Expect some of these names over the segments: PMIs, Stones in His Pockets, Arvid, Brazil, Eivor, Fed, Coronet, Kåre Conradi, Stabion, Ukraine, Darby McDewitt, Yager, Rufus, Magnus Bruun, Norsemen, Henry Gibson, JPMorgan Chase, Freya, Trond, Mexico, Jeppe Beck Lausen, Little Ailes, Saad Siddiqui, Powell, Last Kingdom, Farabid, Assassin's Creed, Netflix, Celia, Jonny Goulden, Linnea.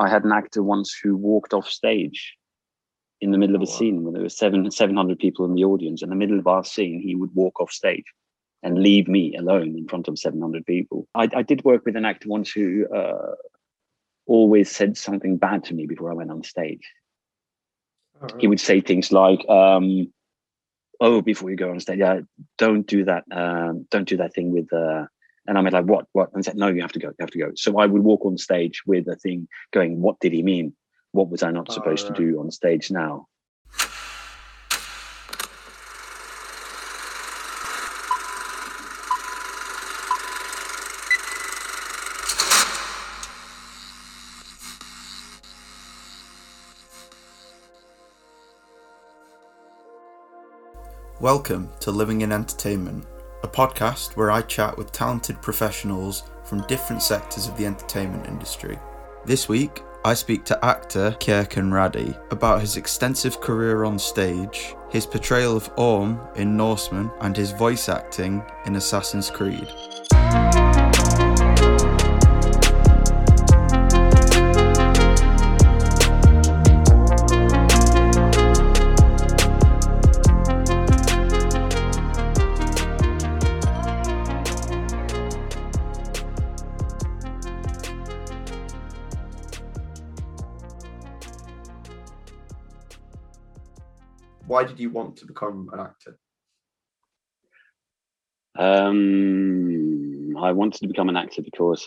I had an actor once who walked off stage in the middle of a scene when there were 700 people in the audience. In the middle of our scene, he would walk off stage and leave me alone in front of 700 people. I did work with an actor once who always said something bad to me before I went on stage. Right. He would say things like, before you go on stage, don't do that thing with... And I'm like, what? And I said, no, you have to go. So I would walk on stage with a thing going, what did he mean? What was I not supposed to do on stage now? Welcome to Living in Entertainment, a podcast where I chat with talented professionals from different sectors of the entertainment industry. This week, I speak to actor Kåre Conradi about his extensive career on stage, his portrayal of Orm in Norsemen, and his voice acting in Assassin's Creed. Why did you want to become an actor? I wanted to become an actor because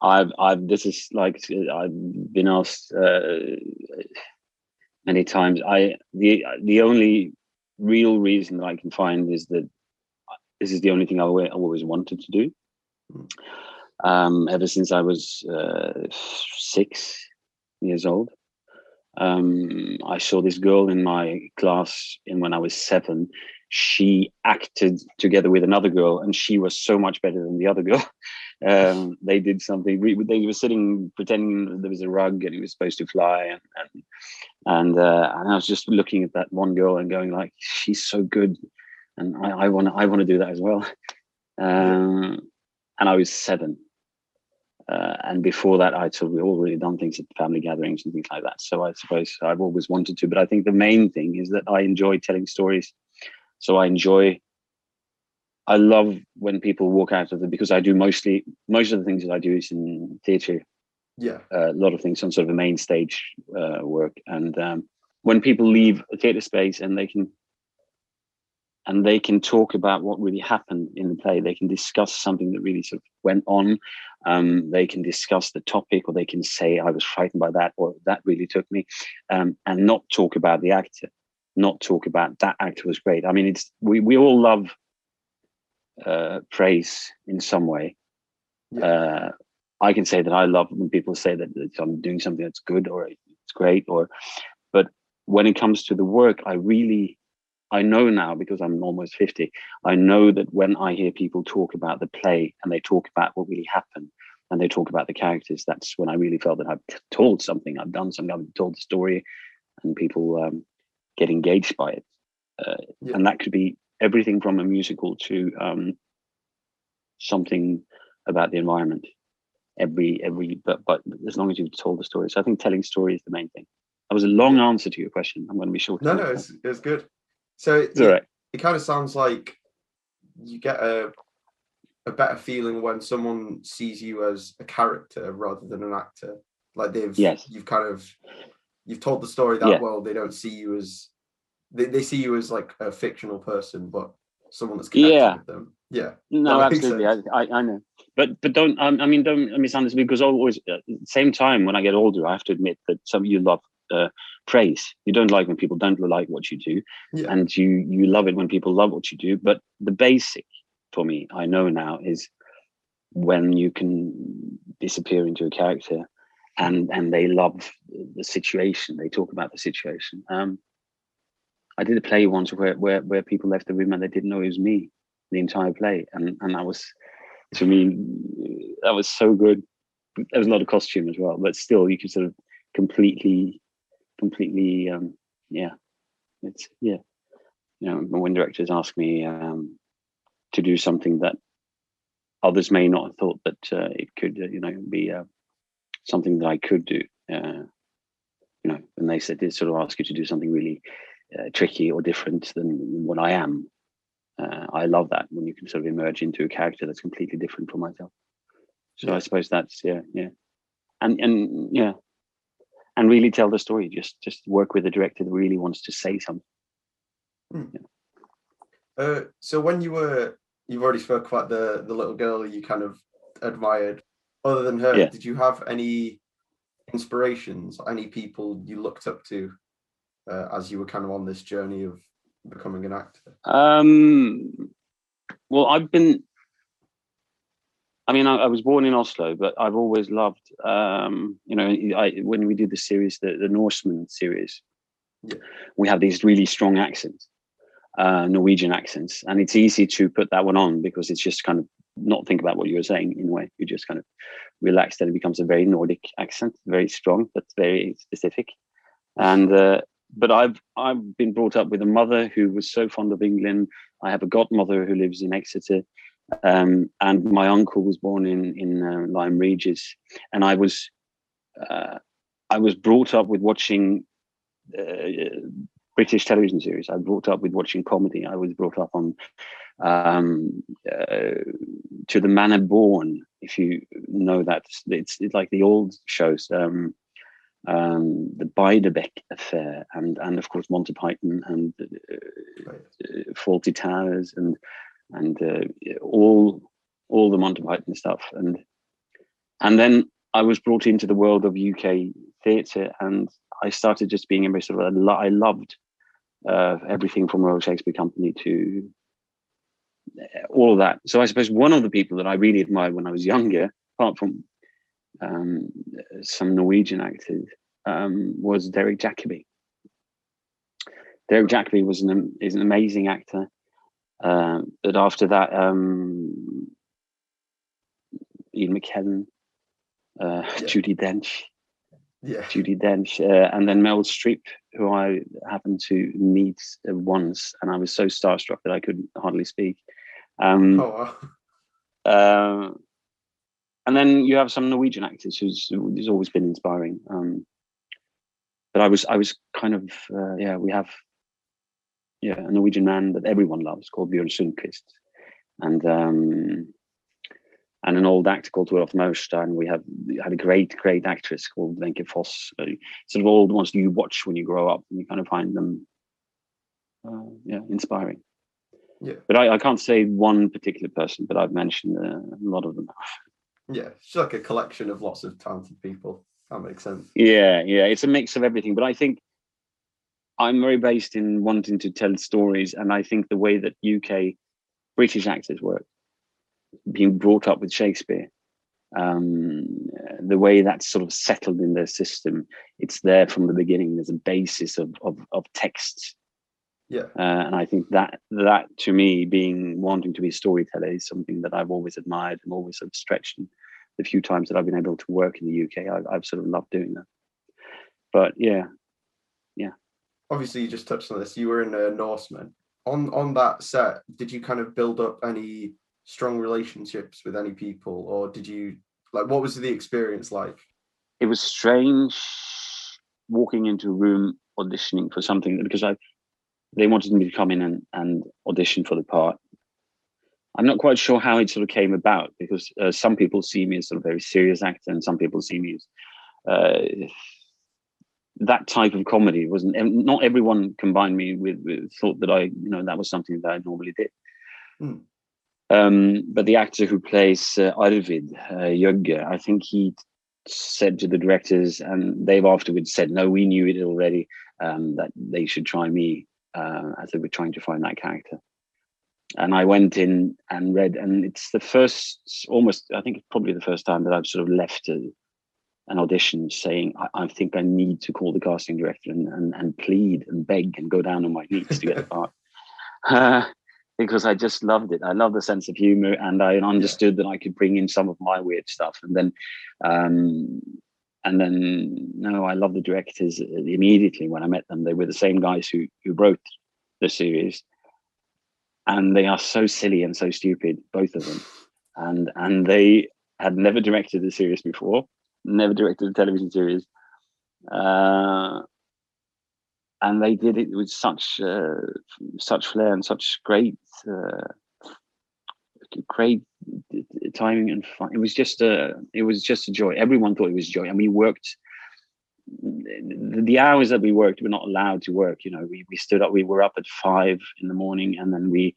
I've been asked many times. The only real reason that I can find is that this is the only thing I always wanted to do. Ever since I was 6 years old. I saw this girl in my class when I was 7. She acted together with another girl, and she was so much better than the other girl. They did something. They were sitting, pretending there was a rug, and it was supposed to fly. And I was just looking at that one girl and going like, "She's so good, and I want to do that as well." And I was 7. And before that, I'd sort of already done things at family gatherings and things like that. So I suppose I've always wanted to. But I think the main thing is that I enjoy telling stories. So I love when people walk out of it, because I do most of the things that I do is in theatre. Yeah. A lot of things on sort of a main stage work. And when people leave a theatre space and they can talk about what really happened in the play. They can discuss something that really sort of went on. They can discuss the topic, or they can say, I was frightened by that, or that really took me, and not talk about the actor, not talk about that actor was great. I mean, we all love praise in some way. Yeah. I can say that I love when people say that I'm doing something that's good or it's great, but when it comes to the work, I know now, because I'm almost 50, I know that when I hear people talk about the play and they talk about what really happened and they talk about the characters, that's when I really felt that I've told something, I've done something, I've told the story, and people get engaged by it. Yeah. And that could be everything from a musical to something about the environment, but as long as you've told the story. So I think telling story is the main thing. That was a long answer to your question. I'm going to be short. No, it's good. So it kind of sounds like you get a better feeling when someone sees you as a character rather than an actor. Like you've told the story that well. They don't see you as they see you as like a fictional person, but someone that's connected with them. Yeah, no, absolutely. I know, but don't. I mean, don't misunderstand, because always at the same time when I get older, I have to admit that some of you love praise. You don't like when people don't like what you do, and you love it when people love what you do. But the basic for me, I know now, is when you can disappear into a character and they love the situation, they talk about the situation. I did a play once where people left the room and they didn't know it was me the entire play, and that was, to me, that was so good. There was a lot of costume as well, but still you could sort of completely when directors ask me to do something that others may not have thought that it could be something that I could do. You know, when they said they sort of ask you to do something really tricky or different than what I am. I love that, when you can sort of emerge into a character that's completely different from myself. So yeah. I suppose that's and really tell the story. Just work with a director that really wants to say something. Mm. Yeah. So when you've already spoke about the little girl you kind of admired. Other than her, did you have any inspirations, any people you looked up to as you were kind of on this journey of becoming an actor? I was born in Oslo, but I've always loved, when we did the series, the Norsemen series, we have these really strong accents, Norwegian accents, and it's easy to put that one on because it's just kind of not think about what you're saying in a way. You just kind of relax, that it becomes a very Nordic accent, very strong, but very specific. And but I've been brought up with a mother who was so fond of England. I have a godmother who lives in Exeter, and my uncle was born in Lyme Regis, and I was brought up with watching British television series. I was brought up with watching comedy. I was brought up on To the Manor Born, if you know that. It's like the old shows, the Beiderbecke Affair, and of course Monty Python and Fawlty Towers and all the Monty Python stuff, and then I was brought into the world of UK theatre, and I started just being embraced. I loved everything from Royal Shakespeare Company to all of that. So I suppose one of the people that I really admired when I was younger, apart from some Norwegian actors, was Derek Jacobi. Derek Jacobi is an amazing actor. But after that, Ian McKellen, Judi Dench, and then Meryl Streep, who I happened to meet once, and I was so starstruck that I could hardly speak. And then you have some Norwegian actors who's always been inspiring. But I was kind of a Norwegian man that everyone loves called Björn Sundqvist, and an old actor called Olaf Mørstad, and we had a great actress called Wenche Foss. Sort of all the ones you watch when you grow up, and you kind of find them inspiring. Yeah. But I can't say one particular person, but I've mentioned a lot of them. Yeah, it's like a collection of lots of talented people. That makes sense. Yeah, it's a mix of everything. But I think I'm very based in wanting to tell stories, and I think the way that UK British actors work, being brought up with Shakespeare, the way that's sort of settled in their system, it's there from the beginning. There's a basis of texts. Yeah. And I think that to me, wanting to be a storyteller is something that I've always admired and always sort of stretched. And the few times that I've been able to work in the UK, I've sort of loved doing that. But yeah. Obviously, you just touched on this. You were in Norsemen. On that set, did you kind of build up any strong relationships with any people, or did you, like, what was the experience like? It was strange walking into a room auditioning for something, because they wanted me to come in and audition for the part. I'm not quite sure how it sort of came about, because some people see me as sort of very serious actor, and some people see me as that type of comedy. Not everyone combined me with thought that I, you know, that was something that I normally did. Mm. But the actor who plays Arvid, Yager, I think he said to the directors, and they've afterwards said, no, we knew it already, that they should try me as they were trying to find that character. And I went in and read, and it's probably the first time that I've sort of left an audition saying, I think I need to call the casting director and plead and beg and go down on my knees to get the part. Because I just loved it. I love the sense of humor, and I understood that I could bring in some of my weird stuff. And then I love the directors immediately when I met them. They were the same guys who wrote the series, and they are so silly and so stupid, both of them. And they had never directed a series before, never directed a television series. And they did it with such flair and such great timing and fun. It was just a joy. Everyone thought it was a joy, and we worked. The hours that we worked, we're not allowed to work. You know, we stood up. We were up at 5 a.m, and then we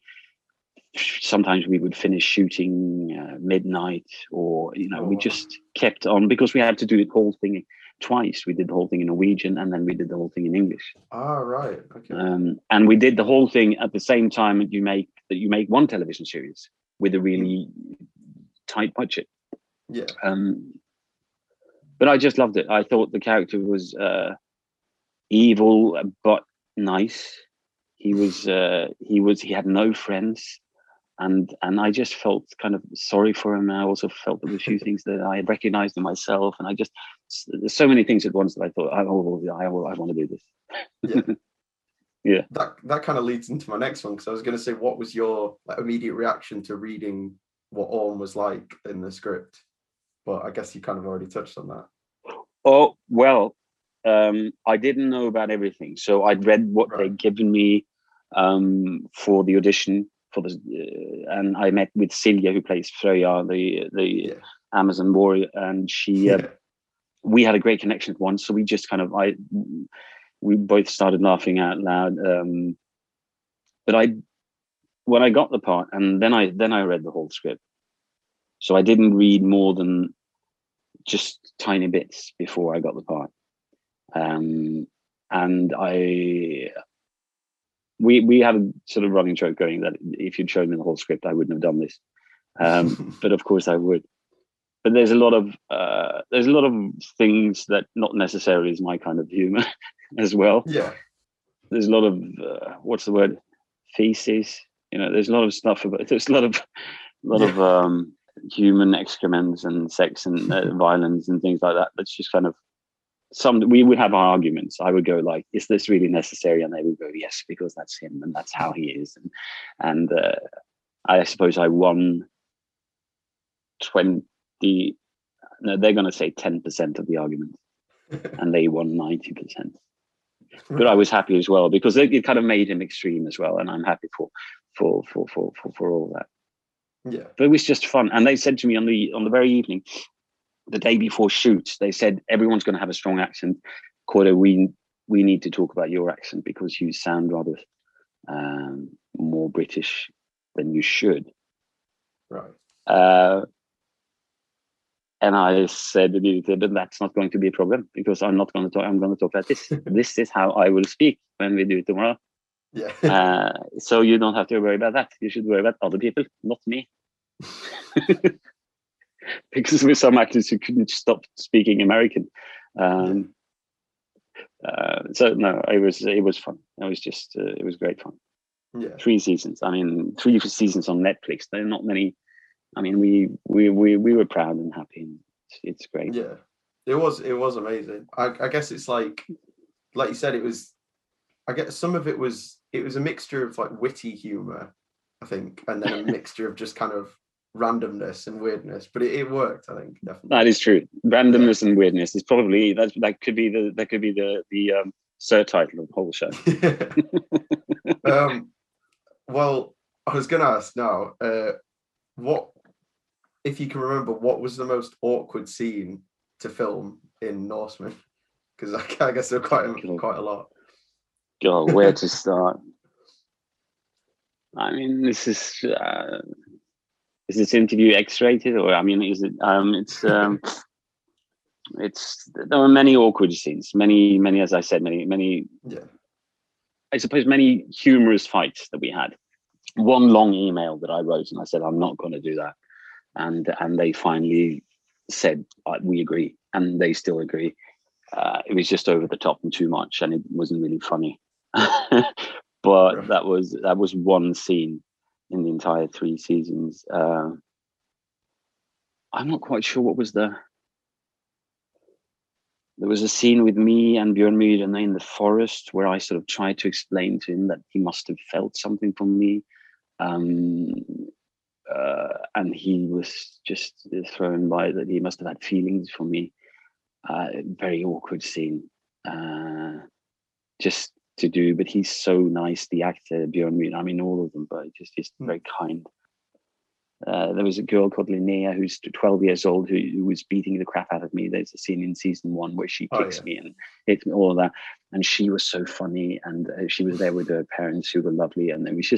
would finish shooting midnight, or we just kept on because we had to do the whole thing twice. We did the whole thing in Norwegian, and then we did the whole thing in English. Ah, right, okay. And we did the whole thing at the same time that you make one television series with a really tight budget. Yeah. But I just loved it. I thought the character was evil but nice. He had no friends. And I just felt kind of sorry for him. I also felt there were a few things that I recognized in myself, and there's so many things at once that I thought, I want to do this. Yeah. Yeah. That kind of leads into my next one, because I was going to say, what was your immediate reaction to reading what Orm was like in the script? But I guess you kind of already touched on that. Oh, well, I didn't know about everything. So I'd read what they'd given me for the audition. And I met with Celia, who plays Freya, the Amazon warrior, and we had a great connection at once. So we just we both started laughing out loud. But when I got the part, and then I read the whole script. So I didn't read more than just tiny bits before I got the part, We have a sort of running joke going that if you'd shown me the whole script, I wouldn't have done this. But of course I would. But there's a lot of things that not necessarily is my kind of humor as well. Yeah. There's a lot of what's the word? Feces. There's a lot of stuff about. There's a lot of human excrements and sex and violence and things like that. That's just kind of. We would have our arguments. I would go like, "Is this really necessary?" And they would go, "Yes, because that's him and that's how he is." And I suppose I won 20. No, they're going to say 10% of the argument, and they won 90%. But I was happy as well because it kind of made him extreme as well, and I'm happy for all that. Yeah, but it was just fun. And they said to me on the very evening. The day before shoots, they said, everyone's going to have a strong accent. Kåre, we need to talk about your accent because you sound rather more British than you should. Right. And I said, but that's not going to be a problem because I'm not going to talk. I'm going to talk like this. This is how I will speak when we do it tomorrow. Yeah. So you don't have to worry about that. You should worry about other people, not me. Because with some actors who couldn't stop speaking American, it was fun. It was just it was great fun. Yeah, 3 seasons. I mean, 3 seasons on Netflix. There are not many. I mean, we were proud and happy. And it's great. Yeah, it was amazing. I guess it's like you said, it was. I guess some of it was a mixture of witty humor, I think, and then a mixture of just kind of. Randomness and weirdness, but it worked. I think definitely that is true. Randomness and weirdness is probably that could be the surtitle of the whole show. Yeah. Well, I was going to ask now, what if you can remember what was the most awkward scene to film in Norsemen? Because I guess there are quite a lot. God, where to start? I mean, this is. Is this interview X-rated, or I mean, is it? There were many awkward scenes, many, as I said, many. Yeah. I suppose many humorous fights that we had. One long email that I wrote, and I said I'm not going to do that, and they finally said we agree, and they still agree. It was just over the top and too much, and it wasn't really funny. But that was one scene. In the entire 3 seasons, I'm not quite sure what was the. There was a scene with me and Björn Rune in the forest where I sort of tried to explain to him that he must have felt something from me, and he was just thrown by that he must have had feelings for me, Very awkward scene just to do, but he's so nice, the actor Björn Rune. I mean, all of them, but just very kind. There was a girl called Linnea who's 12 years old who was beating the crap out of me. There's a scene in season 1 where she kicks me and hits me, all of that. And she was so funny, and she was there with her parents who were lovely, and it was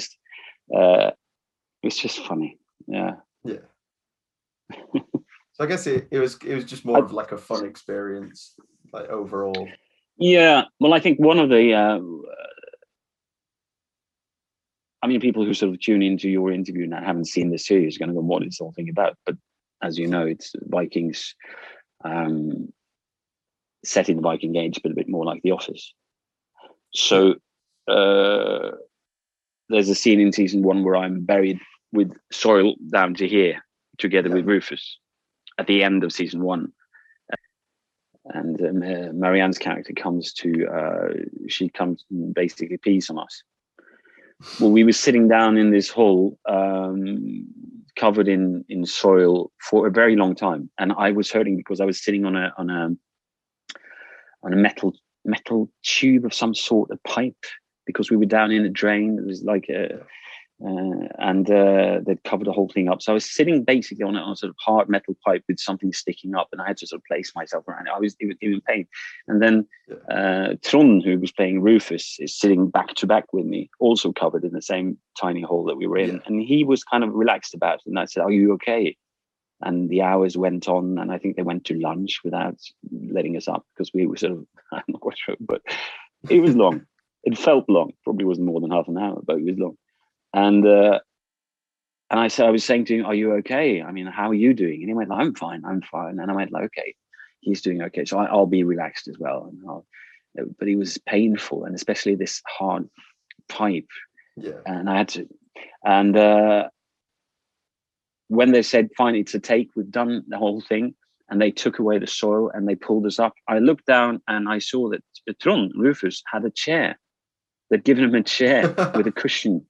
just funny. Yeah. So I guess it was just more of like a fun experience, like overall. Yeah, well, I think one of the people who sort of tune into your interview and haven't seen the series are going to go, what is the whole thing about? But as you know, it's Vikings, set in the Viking Age, but a bit more like The Office. So there's a scene in season 1 where I'm buried with soil down to here, together with Rufus, at the end of season 1. And Marianne's character comes basically pees on us. Well, we were sitting down in this hole, covered in soil for a very long time, and I was hurting because I was sitting on a metal tube of some sort, a pipe, because we were down in a drain. It was like they'd covered the whole thing up. So I was sitting basically on a sort of hard metal pipe with something sticking up, and I had to sort of place myself around it. It was in pain. And then Trond, who was playing Rufus, is sitting back to back with me, also covered in the same tiny hole that we were in. Yeah. And he was kind of relaxed about it. And I said, "Are you okay?" And the hours went on, and I think they went to lunch without letting us up because we were sort of, I'm not quite sure, but it was long. It felt long. Probably wasn't more than half an hour, but it was long. And I was saying to him, "Are you okay? I mean, how are you doing?" And he went, I'm fine. And I went, "Okay, he's doing okay. So I'll be relaxed as well." But it was painful, and especially this hard pipe. Yeah. And I had to. And when they said, "Fine, it's a take. We've done the whole thing," and they took away the soil and they pulled us up, I looked down and I saw that Trond, Rufus, had a chair. They'd given him a chair with a cushion.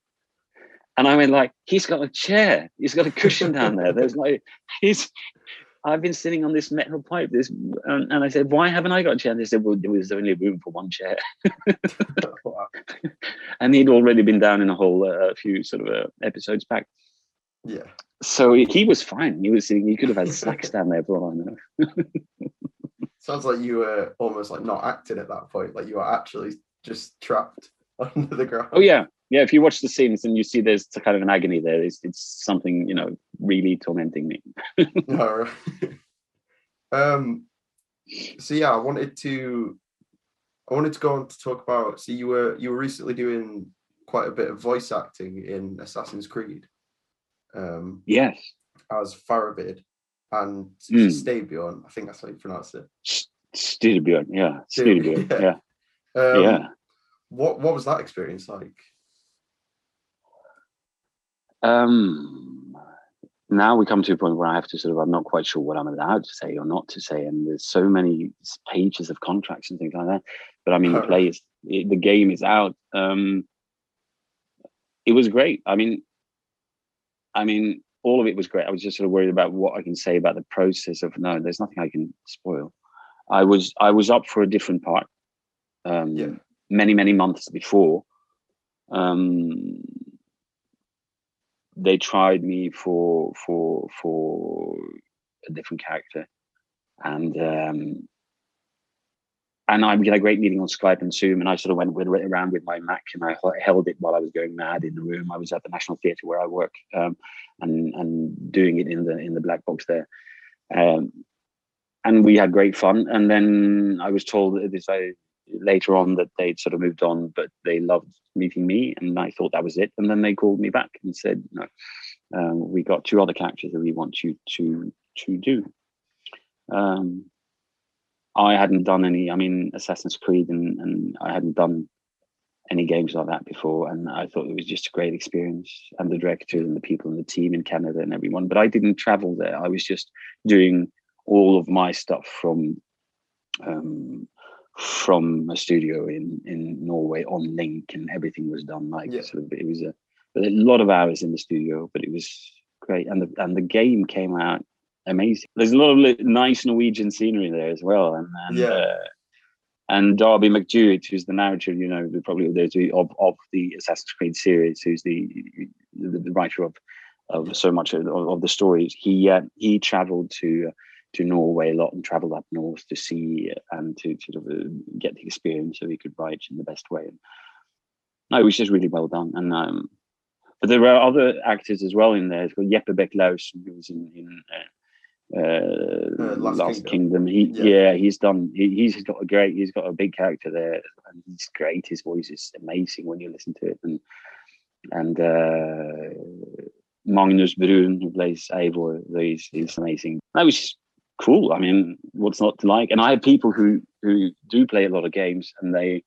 And I went like, he's got a chair. He's got a cushion down there. There's like, I've been sitting on this metal pipe. And I said, "Why haven't I got a chair?" And they said, "Well, there was only room for one chair." And he'd already been down in a hole a few sort of episodes back. Yeah. So he was fine. He was sitting. He could have had snacks down there for all I know. Sounds like you were almost like not acting at that point. Like you were actually just trapped under the ground. Oh yeah. Yeah, if you watch the scenes and you see there's kind of an agony there, it's something, really tormenting me. No, right. So yeah, I wanted to go on to talk about. So you were recently doing quite a bit of voice acting in Assassin's Creed. Yes. As Farabid and Stabion, I think that's how you pronounce it. Stabion, yeah. Stabion, yeah. Yeah. What was that experience like? Now we come to a point where I have to I'm not quite sure what I'm allowed to say or not to say, and there's so many pages of contracts and things like that. But I mean, the play is, the game is out. It was great. I mean, all of it was great. I was just sort of worried about what I can say about the process of. No, there's nothing I can spoil. I was up for a different part. Many months before. They tried me for a different character, and I had a great meeting on Skype and Zoom, and I sort of went around with my Mac and I held it while I was going mad in the room. I was at the National Theatre where I work, and doing it in the black box there, and we had great fun. And then I was told later on that they'd sort of moved on, but they loved meeting me, and I thought that was it. And then they called me back and said, "No, we got 2 other characters that we want you to do." I hadn't done any. I mean, Assassin's Creed, and I hadn't done any games like that before, and I thought it was just a great experience. And the director and the people and the team in Canada and everyone. But I didn't travel there. I was just doing all of my stuff from a studio in Norway on link, and everything was done it was a lot of hours in the studio, but it was great. And the game came out amazing. There's a lot of nice Norwegian scenery there as well, and Darby McDewitt, who's the narrator, you know, probably of the Assassin's Creed series, who's the writer of so much of the stories. He traveled to Norway a lot and traveled up north to see and to sort of get the experience so he could write in the best way. No, it was just really well done. And but there were other actors as well in there. Jeppe Beck Lausen, who was in Last Kingdom. He's got a big character there, and he's great. His voice is amazing when you listen to it. And Magnus Bruun, who plays Eivor, he's amazing. That was cool. I mean, what's not to like? And I have people who do play a lot of games, and they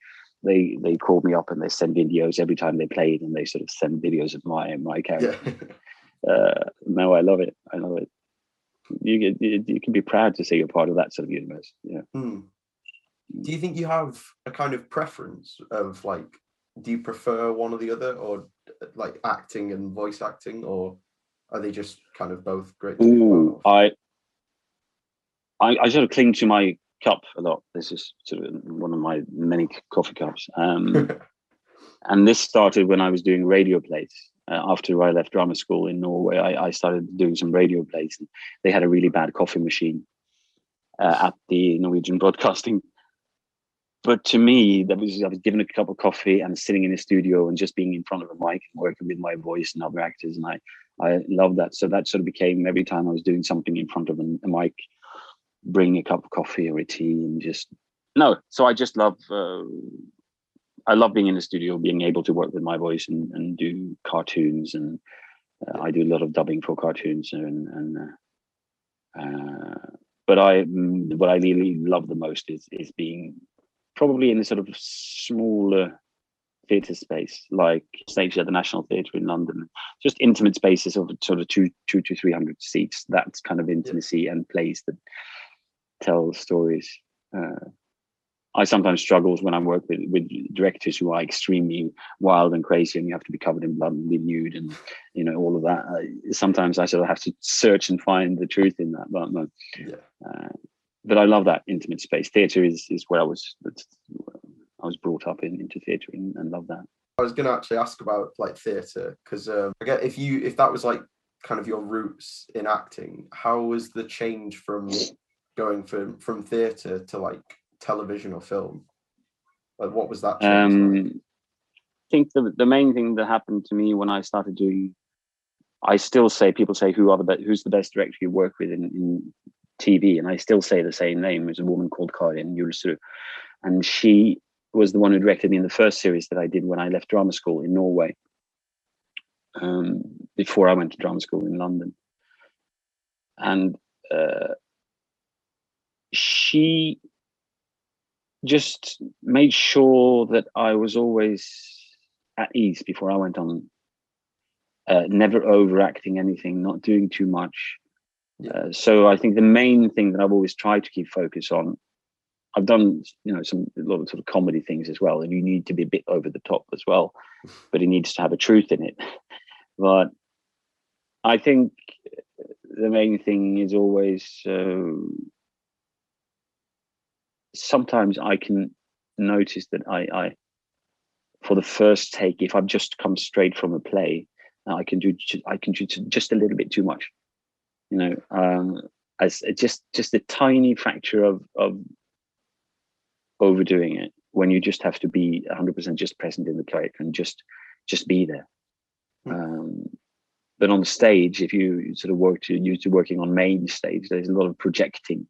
call me up and they send videos every time they play it, and they sort of send videos of my character. Yeah. No, I love it. You can be proud to say you're part of that sort of universe. Yeah. Mm. Do you think you have a kind of preference of like, do you prefer one or the other, or like acting and voice acting, or are they just kind of both great? Ooh, I sort of cling to my cup a lot. This is sort of one of my many coffee cups. And this started when I was doing radio plays. After I left drama school in Norway, I started doing some radio plays. And they had a really bad coffee machine at the Norwegian Broadcasting. But to me, I was given a cup of coffee and sitting in a studio and just being in front of a mic and working with my voice and other actors. And I love that. So that sort of became, every time I was doing something in front of a mic, bring a cup of coffee or a tea and just... No, so I just love... I love being in the studio, being able to work with my voice and do cartoons. And I do a lot of dubbing for cartoons. But what I really love the most is being... probably in a sort of smaller theatre space, like stage at the National Theatre in London, just intimate spaces of sort of 200 to 300 seats. That's kind of intimacy and plays that tell stories. I sometimes struggle when I work with directors who are extremely wild and crazy, and you have to be covered in blood and be nude, and you know all of that. Sometimes I sort of have to search and find the truth in that. But I love that intimate space. Theatre is where I was brought up into theatre and love that. I was going to actually ask about like theatre, because I guess if that was like kind of your roots in acting, how was the change from going from theatre to like television or film? Like what was that change like? I think the main thing that happened to me when I started doing, I still say, people say who's the best director you work with in TV, and I still say the same name, is a woman called Karin Yulsuru, and she was the one who directed me in the first series that I did when I left drama school in Norway, before I went to drama school in London. And she just made sure that I was always at ease before I went on, never overacting anything, not doing too much. So I think the main thing that I've always tried to keep focus on, I've done, you know, a lot of sort of comedy things as well, and you need to be a bit over the top as well, but it needs to have a truth in it. But I think the main thing is always, sometimes I can notice that I, for the first take, if I've just come straight from a play, I can do just a little bit too much. You know, as just a tiny fracture of overdoing it, when you just have to be 100% just present in the character and just be there. But on stage, if you sort of used to working on main stage, there's a lot of projecting,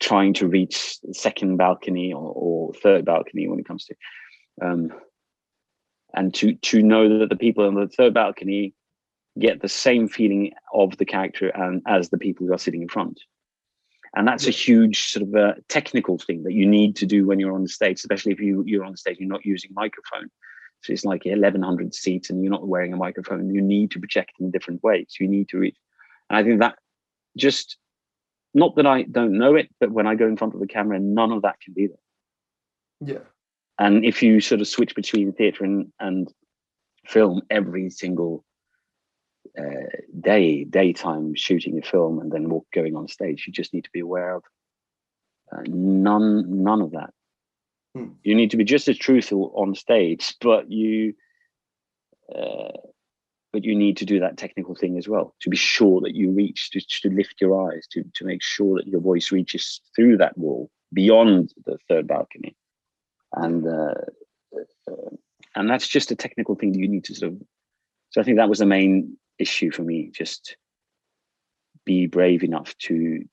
trying to reach second balcony or third balcony when it comes to, and to know that the people on the third balcony get the same feeling of the character and as the people who are sitting in front. And that's a huge sort of a technical thing that you need to do when you're on stage, especially if you're on stage, you're not using microphone. So it's like 1,100 seats and you're not wearing a microphone. You need to project in different ways. You need to read. And I think that just, not that I don't know it, but when I go in front of the camera, none of that can be there. Yeah. And if you sort of switch between theatre and film, every single daytime shooting a film and then going on stage. You just need to be aware of none of that. You need to be just as truthful on stage, but you need to do that technical thing as well, to be sure that you reach, to lift your eyes, to make sure that your voice reaches through that wall beyond the third balcony, and that's just a technical thing that you need to sort of. So I think that was the main issue for me. Just be brave enough to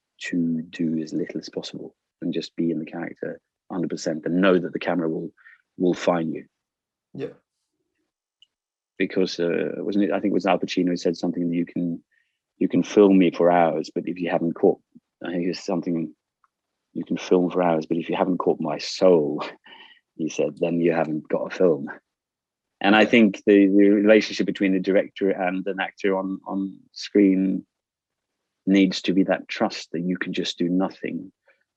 do as little as possible and just be in the character 100%, and know that the camera will find you. Yeah. Because wasn't it? I think it was Al Pacino who said something that you can film me for hours, but if you haven't caught, I think it's something, you can film for hours, but if you haven't caught my soul, he said, then you haven't got a film. And I think the relationship between the director and an actor on screen needs to be that trust that you can just do nothing.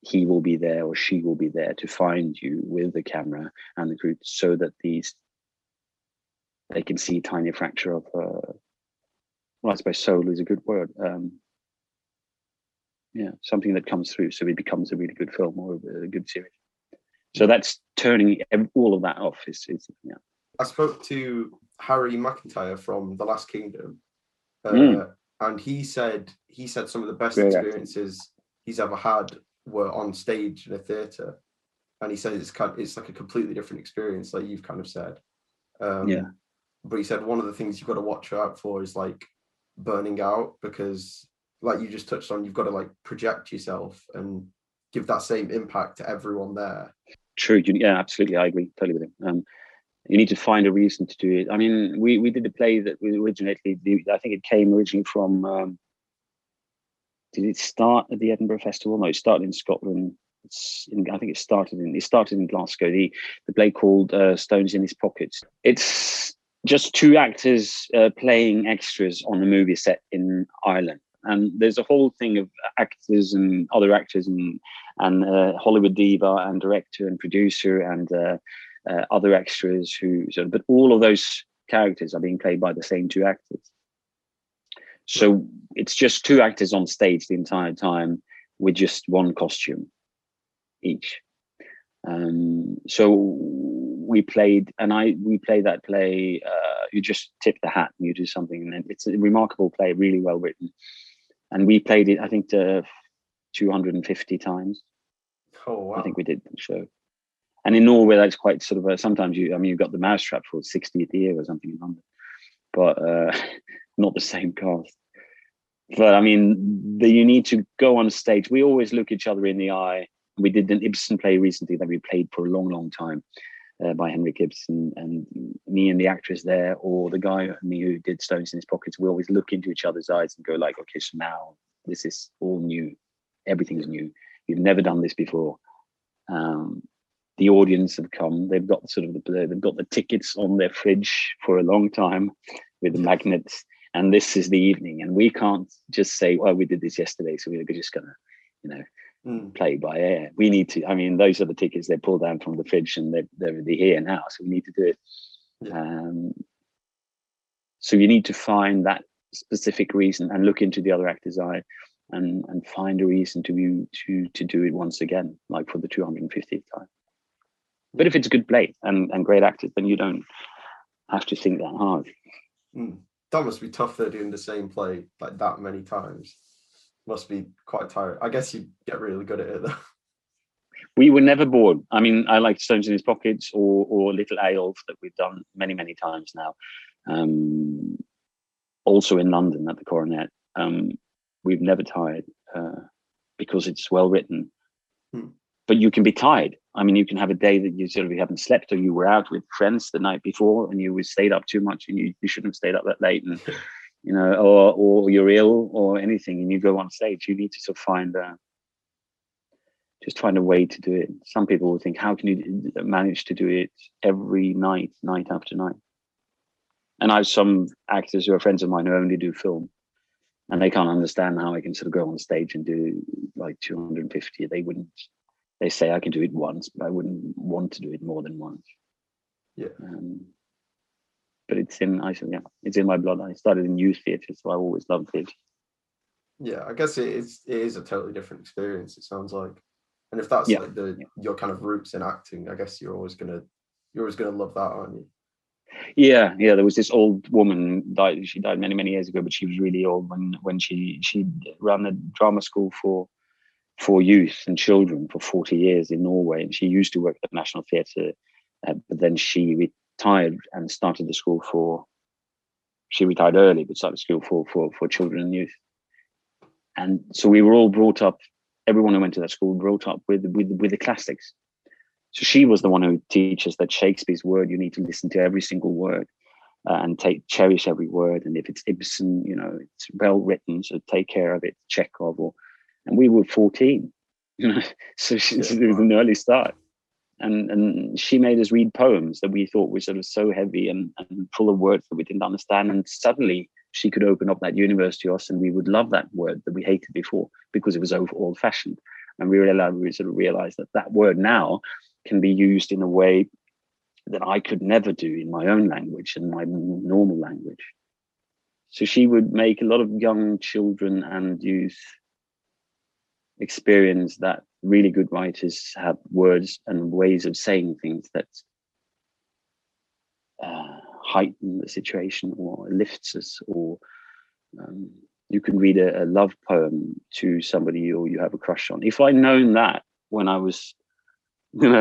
He will be there, or she will be there to find you with the camera and the crew, so that they can see a tiny fracture of, well, I suppose soul is a good word. Something that comes through, so it becomes a really good film or a good series. So that's turning all of that off. Is. I spoke to Harry McIntyre from The Last Kingdom, and he said some of the best experiences he's ever had were on stage in a theatre, and he said it's like a completely different experience, like you've kind of said. But he said one of the things you've got to watch out for is like burning out, because like you just touched on, you've got to like project yourself and give that same impact to everyone there. True. Yeah, absolutely. I agree totally with him. You need to find a reason to do it. I mean, we did a play that we originally, I think it came originally from, did it start at the Edinburgh Festival? No, it started in Scotland. It started in Glasgow. The play called Stones in His Pockets. It's just two actors playing extras on a movie set in Ireland. And there's a whole thing of actors and other actors and Hollywood diva and director and producer and other extras who. So, but all of those characters are being played by the same two actors. So it's just two actors on stage the entire time with just one costume each. So we played that play. You just tip the hat and you do something, and it's a remarkable play, really well written. And we played it, I think, 250 times. Oh, wow. I think we did the show. And in Norway, that's quite sort of sometimes you've got the Mousetrap for 60th year or something in London, but not the same cast. But I mean, you need to go on stage. We always look each other in the eye. We did an Ibsen play recently that we played for a long, long time by Henry Gibson, and me and the actress there, or the guy and me who did Stones in His Pockets, we always look into each other's eyes and go like, okay, so now this is all new. Everything's new. You've never done this before. The audience have come. They've got the tickets on their fridge for a long time with the magnets. And this is the evening, and we can't just say, well, we did this yesterday, so we're just going to, play by ear. We need to, I mean, those are the tickets they pull down from the fridge, and they're here now, so we need to do it. Yeah. So you need to find that specific reason and look into the other actor's eye and find a reason to do it once again, like for the 250th time. But if it's a good play and great actors, then you don't have to think that hard. Mm. That must be tough, though, doing the same play like that many times. Must be quite tiring. I guess you get really good at it, though. We were never bored. I mean, I liked Stones in His Pockets or Little Ailes that we've done many, many times now. Also in London at the Coronet. We've never tired because it's well written. Hmm. But you can be tired. I mean, you can have a day that you sort of haven't slept, or you were out with friends the night before and you stayed up too much and you shouldn't have stayed up that late, and or you're ill or anything, and you go on stage. You need to sort of find a way to do it. Some people will think, how can you manage to do it every night after night? And I have some actors who are friends of mine who only do film, and they can't understand how I can sort of go on stage and do like 250. They wouldn't. They say I can do it once, but I wouldn't want to do it more than once. Yeah. but it's in my blood. I started in youth theatre, so I always loved theatre. Yeah, I guess it is a totally different experience, it sounds like. And if that's your kind of roots in acting, I guess you're always gonna love that, aren't you? Yeah. There was this old woman she died many, many years ago, but she was really old when she ran the drama school for youth and children for 40 years in Norway, and she used to work at the National Theatre, but then she retired and started the school for. She retired early, but started school for children and youth. And so we were all brought up. Everyone who went to that school brought up with the classics. So she was the one who teaches that Shakespeare's word, you need to listen to every single word and cherish every word. And if it's Ibsen, it's well written, so take care of it, Chekhov. And we were 14, so it was an early start. And she made us read poems that we thought were sort of so heavy and full of words that we didn't understand. And suddenly she could open up that universe to us, and we would love that word that we hated before because it was old-fashioned. And we sort of realized that word now can be used in a way that I could never do in my own language and my normal language. So she would make a lot of young children and youth experience that really good writers have words and ways of saying things that heighten the situation or lifts us, or you can read a love poem to somebody or you have a crush on. If I'd known that when I was 10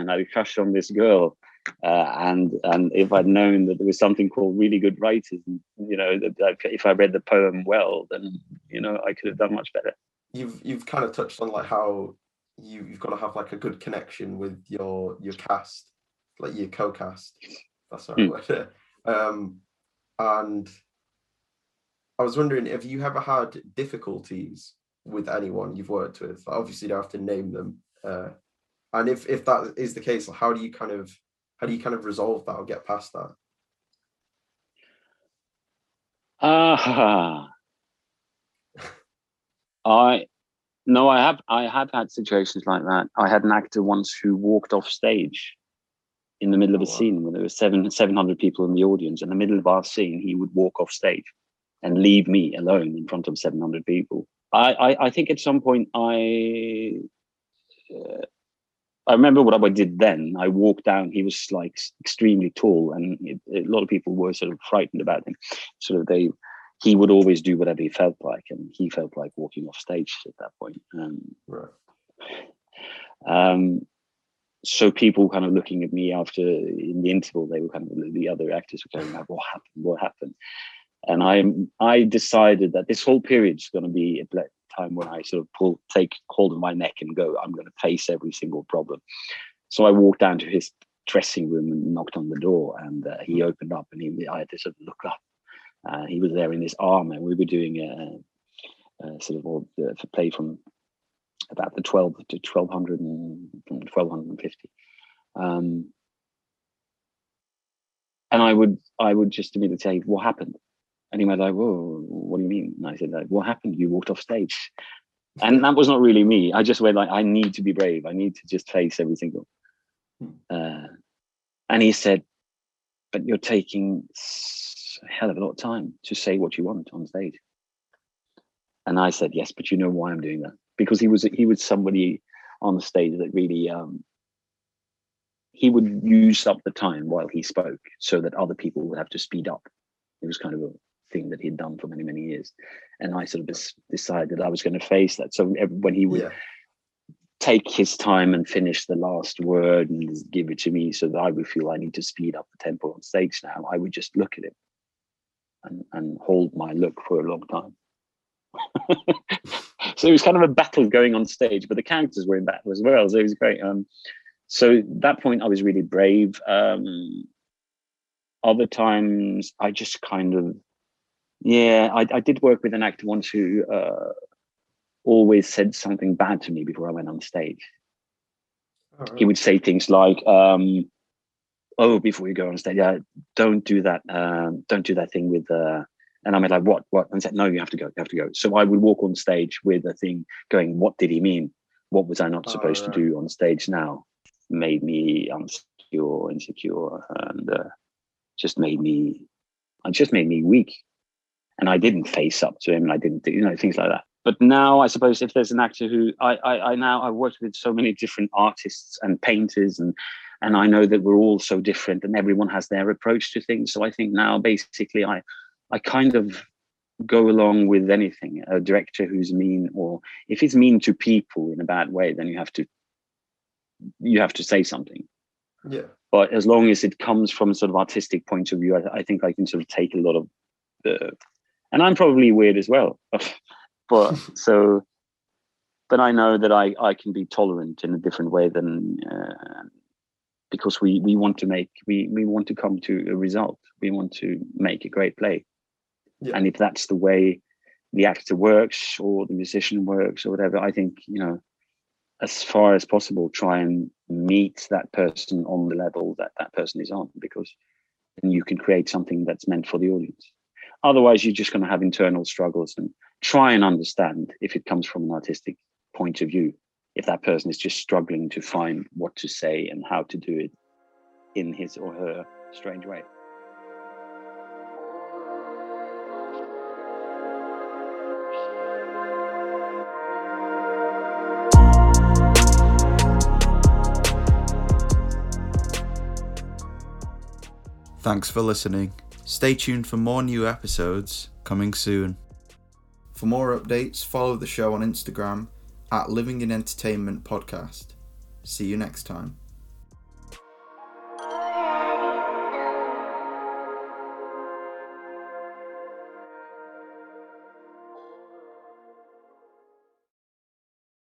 and I had a crush on this girl, and if I'd known that there was something called really good writers, if I read the poem well, then I could have done much better. You've kind of touched on like how you've got to have like a good connection with your cast, like your co-cast. That's the right word. And I was wondering, have you ever had difficulties with anyone you've worked with? Like, obviously, you don't have to name them. And if that is the case, how do you kind of resolve that or get past that? I have had situations like that. I had an actor once who walked off stage in the middle of a scene when there were 700 people in the audience. In the middle of our scene, he would walk off stage and leave me alone in front of 700 people. I think at some point I remember what I did then. I walked down. He was like extremely tall, and a lot of people were sort of frightened about him. He would always do whatever he felt like, and he felt like walking off stage at that point. Right. So people kind of looking at me after in the interval, they were kind of the other actors were going, "What happened?" And I decided that this whole period is going to be a time when I sort of take hold of my neck and go, I'm going to face every single problem. So I walked down to his dressing room and knocked on the door, and he opened up, and I had to sort of look up. He was there in his armour, and we were doing a sort of old play from about the 12 to 1200 and from 1250. And I would just immediately say, what happened? And he went like, whoa, what do you mean? And I said, like, what happened? You walked off stage. And that was not really me. I just went like, I need to be brave. I need to just face every single. And he said, but you're taking a hell of a lot of time to say what you want on stage. And I said, yes, but you know why I'm doing that? Because he was somebody on the stage that really he would use up the time while he spoke so that other people would have to speed up. It was kind of a thing that he'd done for many, many years. And I sort of decided I was going to face that. So when he would take his time and finish the last word and give it to me so that I would feel I need to speed up the tempo on stage now, I would just look at him and hold my look for a long time. So it was kind of a battle going on stage, but the characters were in battle as well. So it was great. So at that point, I was really brave. Other times, I just kind of, I did work with an actor once who always said something bad to me before I went on stage. Oh. He would say things like, before you go on stage, don't do that. Don't do that thing with... And I'm like, what? And I said, no, you have to go. So I would walk on stage with a thing going, what did he mean? What was I not supposed to do on stage now? Made me insecure. And just made me weak. And I didn't face up to him, and I didn't do, things like that. But now I suppose if there's an actor who I've worked with so many different artists and painters, and I know that we're all so different and everyone has their approach to things. So I think now basically I kind of go along with anything, a director who's mean, or if he's mean to people in a bad way, then you have to say something. Yeah. But as long as it comes from a sort of artistic point of view, I think I can sort of take a lot of the, and I'm probably weird as well. But I know that I can be tolerant in a different way than because we want to make, we want to come to a result. We want to make a great play. Yeah. And if that's the way the actor works or the musician works or whatever, I think, as far as possible, try and meet that person on the level that person is on, because then you can create something that's meant for the audience. Otherwise, you're just going to have internal struggles, and try and understand if it comes from an artistic point of view, if that person is just struggling to find what to say and how to do it in his or her strange way. Thanks for listening. Stay tuned for more new episodes coming soon. For more updates, follow the show on Instagram @Living in Entertainment Podcast. See you next time.